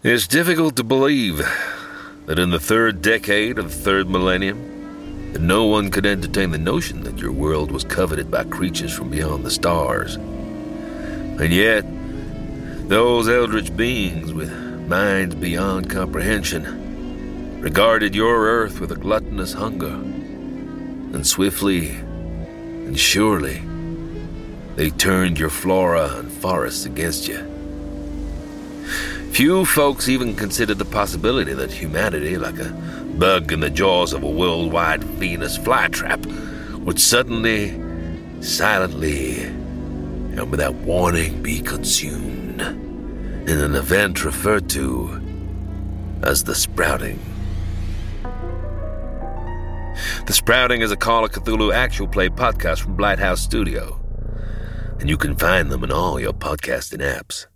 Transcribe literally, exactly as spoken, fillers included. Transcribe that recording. It's difficult to believe that in the third decade of the third millennium, that no one could entertain the notion that your world was coveted by creatures from beyond the stars. And yet, those eldritch beings with minds beyond comprehension regarded your earth with a gluttonous hunger, and swiftly and surely they turned your flora and forests against you. Few folks even considered the possibility that humanity, like a bug in the jaws of a worldwide Venus flytrap, would suddenly, silently, and without warning be consumed in an event referred to as the Sprouting. The Sprouting is a Call of Cthulhu actual play podcast from Blighthouse Studio, and you can find them in all your podcasting apps.